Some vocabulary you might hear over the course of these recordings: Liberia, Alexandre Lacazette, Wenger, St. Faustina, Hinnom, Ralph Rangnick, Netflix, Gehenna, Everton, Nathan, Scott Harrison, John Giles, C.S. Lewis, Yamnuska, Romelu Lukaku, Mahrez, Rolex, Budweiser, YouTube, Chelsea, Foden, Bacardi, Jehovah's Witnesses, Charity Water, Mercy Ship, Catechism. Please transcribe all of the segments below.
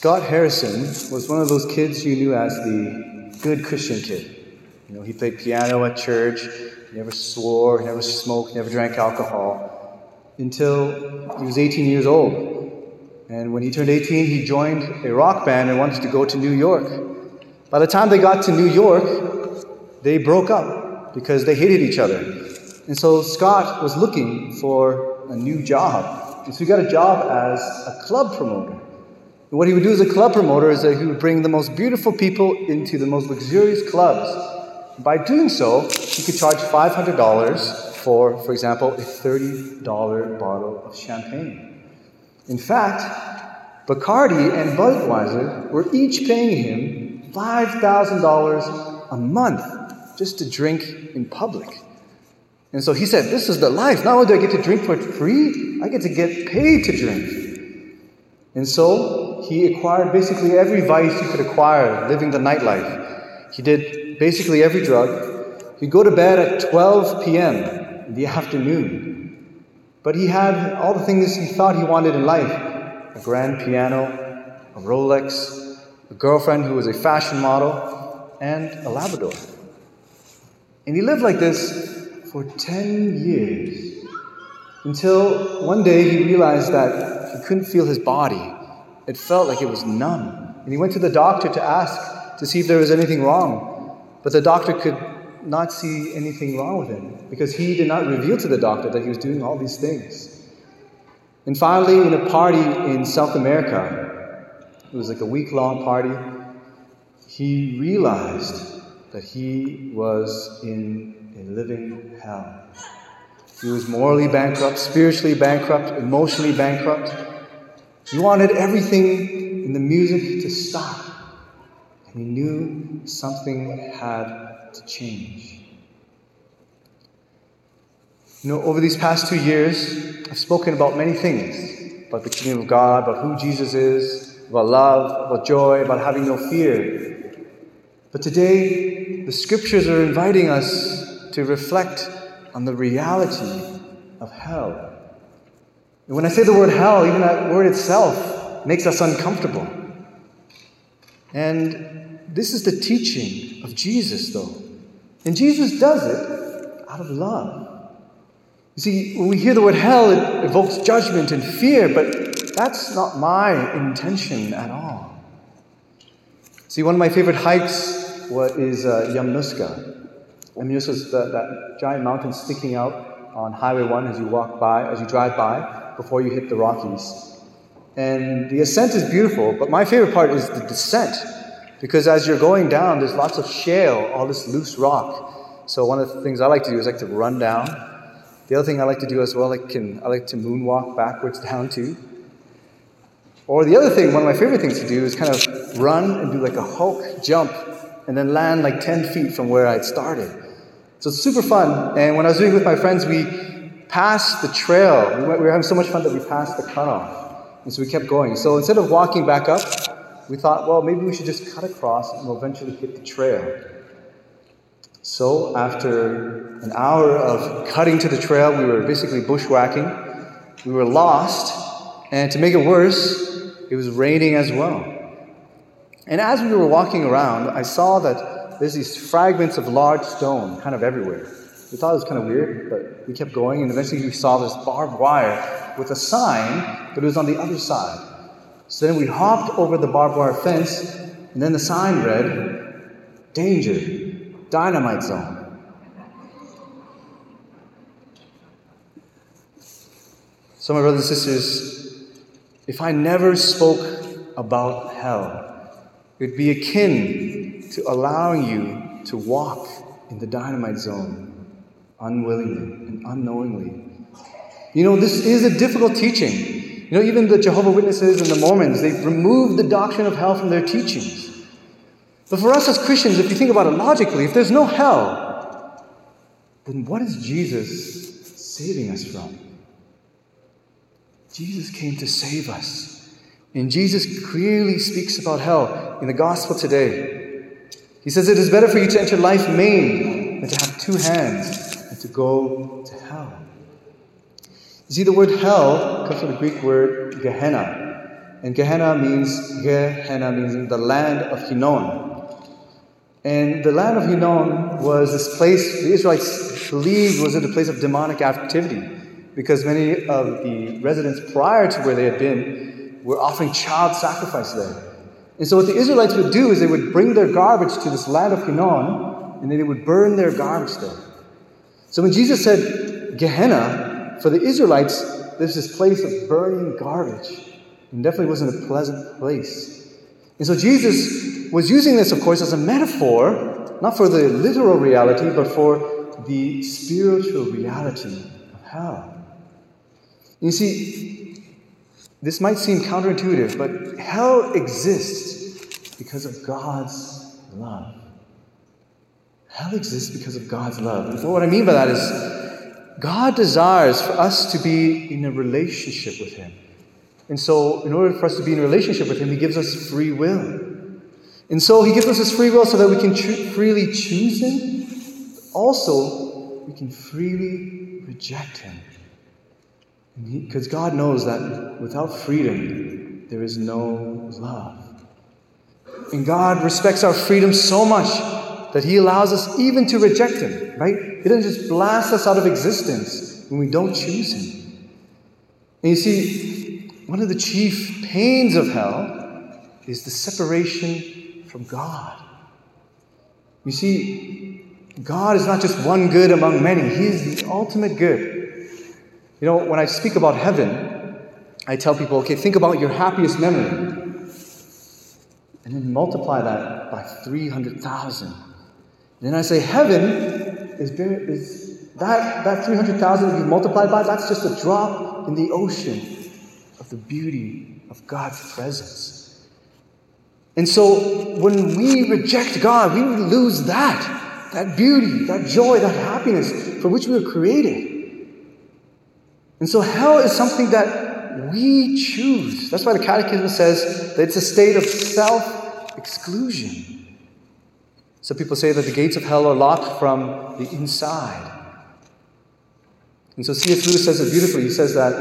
Scott Harrison was one of those kids you knew as the good Christian kid. You know, he played piano at church, he never swore, he never smoked, never drank alcohol, until he was 18 years old. And when he turned 18, he joined a rock band and wanted to go to New York. By the time they got to New York, they broke up because they hated each other. And so Scott was looking for a new job. And so he got a job as a club promoter. And what he would do as a club promoter is that he would bring the most beautiful people into the most luxurious clubs. By doing so, he could charge $500 for example, a $30 bottle of champagne. In fact, Bacardi and Budweiser were each paying him $5,000 a month just to drink in public. And so he said, this is the life. Not only do I get to drink for free, I get to get paid to drink. And so he acquired basically every vice you could acquire living the nightlife. He did basically every drug. He'd go to bed at 12 p.m. in the afternoon. But he had all the things he thought he wanted in life. A grand piano, a Rolex, a girlfriend who was a fashion model, and a Labrador. And he lived like this for 10 years, until one day he realized that he couldn't feel his body. It felt like it was numb. And he went to the doctor to ask to see if there was anything wrong. But the doctor could not see anything wrong with him, because he did not reveal to the doctor that he was doing all these things. And finally, in a party in South America, it was like a week-long party, he realized that he was in a living hell. He was morally bankrupt, spiritually bankrupt, emotionally bankrupt. He wanted everything in the music to stop. And he knew something had to change. You know, over these past 2 years, I've spoken about many things, about the kingdom of God, about who Jesus is, about love, about joy, about having no fear. But today, the scriptures are inviting us to reflect on the reality of hell. And when I say the word hell, even that word itself makes us uncomfortable. And this is the teaching of Jesus, though. And Jesus does it out of love. You see, when we hear the word hell, it evokes judgment and fear, but that's not my intention at all. See, one of my favorite hikes is Yamnuska. Yamnuska is that giant mountain sticking out on Highway 1 as you drive by, before you hit the Rockies. And the ascent is beautiful, but my favorite part is the descent. Because as you're going down, there's lots of shale, all this loose rock. So one of the things I like to do is I like to run down. The other thing I like to do as well, I like to moonwalk backwards down too. Or the other thing, one of my favorite things to do is kind of run and do like a Hulk jump and then land like 10 feet from where I'd started. So it's super fun. And when I was doing it with my friends, we passed the trail. We were having so much fun that we passed the cutoff. And so we kept going. So instead of walking back up, we thought, well, maybe we should just cut across and we'll eventually hit the trail. So after an hour of cutting to the trail, we were basically bushwhacking. We were lost. And to make it worse, it was raining as well. And as we were walking around, I saw that there's these fragments of large stone kind of everywhere. We thought it was kind of weird, but we kept going. And eventually we saw this barbed wire with a sign, but it was on the other side. So then we hopped over the barbed wire fence, and then the sign read, "Danger, Dynamite Zone." So my brothers and sisters, if I never spoke about hell, it would be akin to allowing you to walk in the dynamite zone unwillingly and unknowingly. You know, this is a difficult teaching. You know, even the Jehovah's Witnesses and the Mormons, they've removed the doctrine of hell from their teachings. But for us as Christians, if you think about it logically, if there's no hell, then what is Jesus saving us from? Jesus came to save us. And Jesus clearly speaks about hell in the gospel today. He says, "It is better for you to enter life maimed than to have two hands and to go to hell." You see, the word hell comes from the Greek word Gehenna. And Gehenna means the land of Hinnom. And the land of Hinnom was this place the Israelites believed was in a place of demonic activity, because many of the residents prior to where they had been were offering child sacrifice there. And so what the Israelites would do is they would bring their garbage to this land of Hinnom, and then they would burn their garbage there. So when Jesus said Gehenna, for the Israelites, there's this place of burning garbage. It definitely wasn't a pleasant place. And so Jesus was using this, of course, as a metaphor, not for the literal reality, but for the spiritual reality of hell. You see, this might seem counterintuitive, but hell exists because of God's love. Hell exists because of God's love. And what I mean by that is God desires for us to be in a relationship with Him. And so, in order for us to be in a relationship with Him, He gives us free will. And so, He gives us His free will so that we can freely choose Him. Also, we can freely reject Him. Because God knows that without freedom, there is no love. And God respects our freedom so much that He allows us even to reject Him, right? He doesn't just blast us out of existence when we don't choose Him. And you see, one of the chief pains of hell is the separation from God. You see, God is not just one good among many. He is the ultimate good. You know, when I speak about heaven, I tell people, okay, think about your happiest memory. And then multiply that by 300,000. Then I say heaven is that 300,000 you multiplied by, that's just a drop in the ocean of the beauty of God's presence. And so when we reject God, we lose that beauty, that joy, that happiness for which we were created. And so hell is something that we choose. That's why the Catechism says that it's a state of self-exclusion. Some people say that the gates of hell are locked from the inside. And so C.S. Lewis says it beautifully. He says that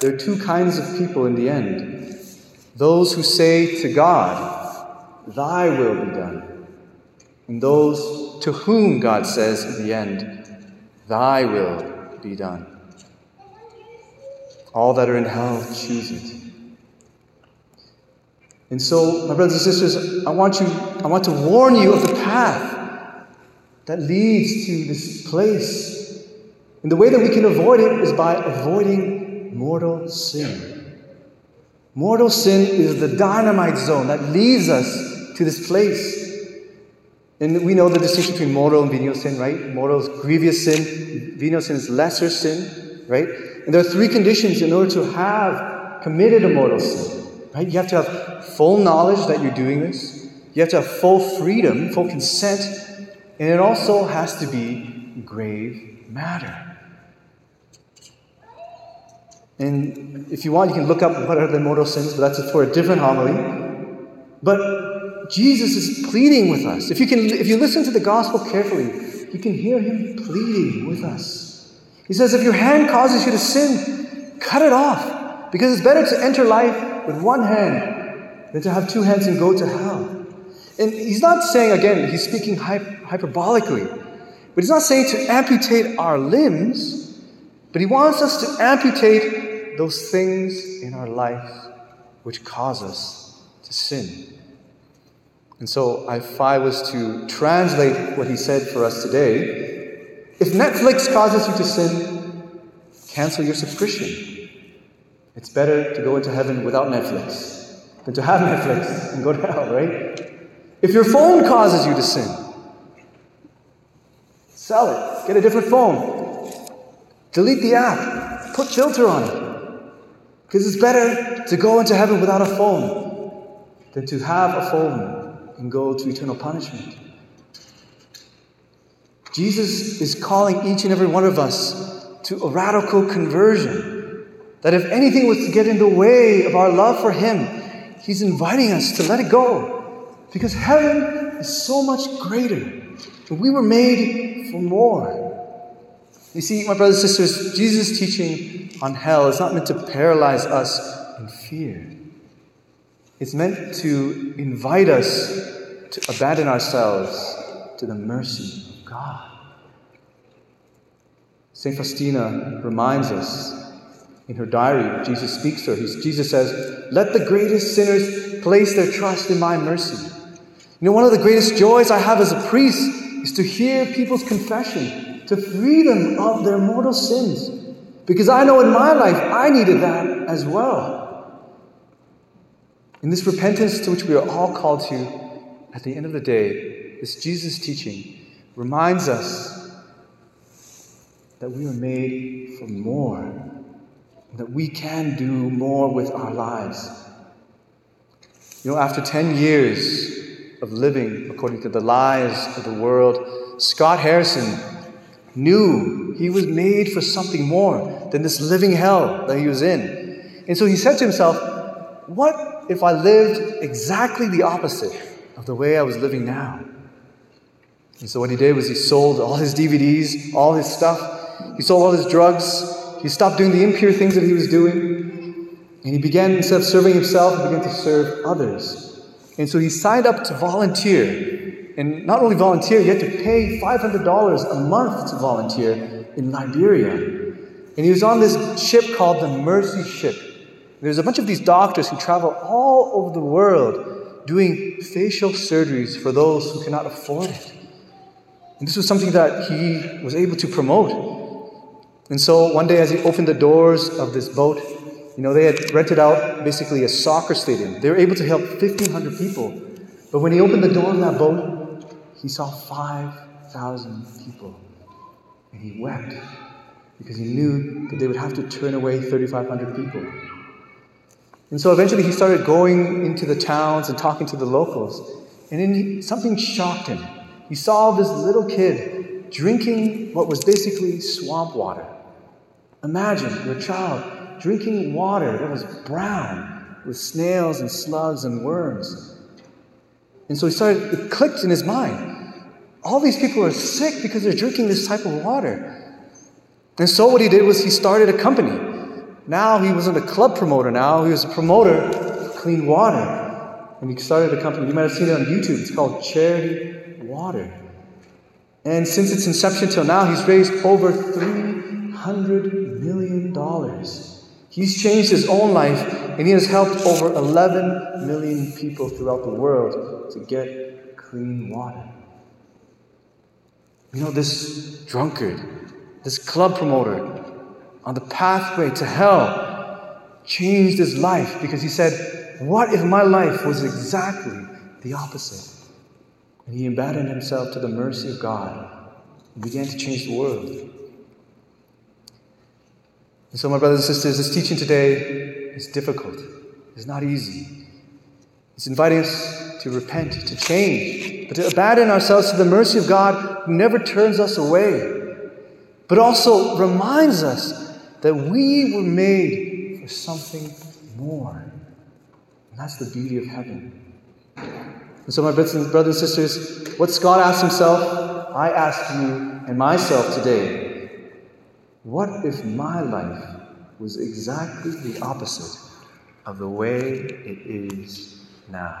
there are two kinds of people in the end. Those who say to God, "Thy will be done." And those to whom God says in the end, "Thy will be done." All that are in hell choose it. And so, my brothers and sisters, I want to warn you of the path that leads to this place. And the way that we can avoid it is by avoiding mortal sin. Mortal sin is the dynamite zone that leads us to this place. And we know the distinction between mortal and venial sin, right? Mortal is grievous sin. Venial sin is lesser sin, right? And there are three conditions in order to have committed a mortal sin, right? You have to have full knowledge that you're doing this. You have to have full freedom, full consent. And it also has to be grave matter. And if you want, you can look up what are the mortal sins, but that's for a different homily. But Jesus is pleading with us. If you listen to the gospel carefully, you can hear Him pleading with us. He says, if your hand causes you to sin, cut it off, because it's better to enter life with one hand than to have two hands and go to hell. And He's not saying, again, He's speaking hyperbolically, but He's not saying to amputate our limbs, but He wants us to amputate those things in our life which cause us to sin. And so if I was to translate what He said for us today, if Netflix causes you to sin, cancel your subscription. It's better to go into heaven without Netflix than to have Netflix and go to hell, right? If your phone causes you to sin, sell it, get a different phone, delete the app, put filter on it. Because it's better to go into heaven without a phone than to have a phone and go to eternal punishment. Jesus is calling each and every one of us to a radical conversion. That if anything was to get in the way of our love for Him, He's inviting us to let it go. Because heaven is so much greater. And we were made for more. You see, my brothers and sisters, Jesus' teaching on hell is not meant to paralyze us in fear. It's meant to invite us to abandon ourselves to the mercy of God. St. Faustina reminds us in her diary, Jesus speaks to her. Jesus says, "Let the greatest sinners place their trust in my mercy." You know, one of the greatest joys I have as a priest is to hear people's confession, to free them of their mortal sins. Because I know in my life, I needed that as well. In this repentance to which we are all called to, at the end of the day, this Jesus teaching reminds us that we are made for more, that we can do more with our lives. You know, after 10 years of living according to the lies of the world, Scott Harrison knew he was made for something more than this living hell that he was in. And so he said to himself, what if I lived exactly the opposite of the way I was living now? And so what he did was he sold all his DVDs, all his stuff. He sold all his drugs. He stopped doing the impure things that he was doing. And he began, instead of serving himself, he began to serve others. And so he signed up to volunteer. And not only volunteer, he had to pay $500 a month to volunteer in Liberia. And he was on this ship called the Mercy Ship. There's a bunch of these doctors who travel all over the world doing facial surgeries for those who cannot afford it. And this was something that he was able to promote. And so one day as he opened the doors of this boat, you know, they had rented out basically a soccer stadium. They were able to help 1,500 people. But when he opened the door of that boat, he saw 5,000 people. And he wept because he knew that they would have to turn away 3,500 people. And so eventually he started going into the towns and talking to the locals. And then something shocked him. He saw this little kid drinking what was basically swamp water. Imagine your child drinking water that was brown with snails and slugs and worms. And so it clicked in his mind. All these people are sick because they're drinking this type of water. And so what he did was he started a company. Now he wasn't a club promoter now, he was a promoter of clean water. And he started a company. You might have seen it on YouTube. It's called Charity Water. And since its inception till now, he's raised over $300 million. He's changed his own life, and he has helped over 11 million people throughout the world to get clean water. You know, this drunkard, this club promoter on the pathway to hell changed his life because he said, what if my life was exactly the opposite? And he abandoned himself to the mercy of God and began to change the world. And so, my brothers and sisters, this teaching today is difficult. It's not easy. It's inviting us to repent, to change, but to abandon ourselves to the mercy of God who never turns us away, but also reminds us that we were made for something more. And that's the beauty of heaven. And so, my brothers and sisters, what Scott asked himself, I ask you and myself today. What if my life was exactly the opposite of the way it is now?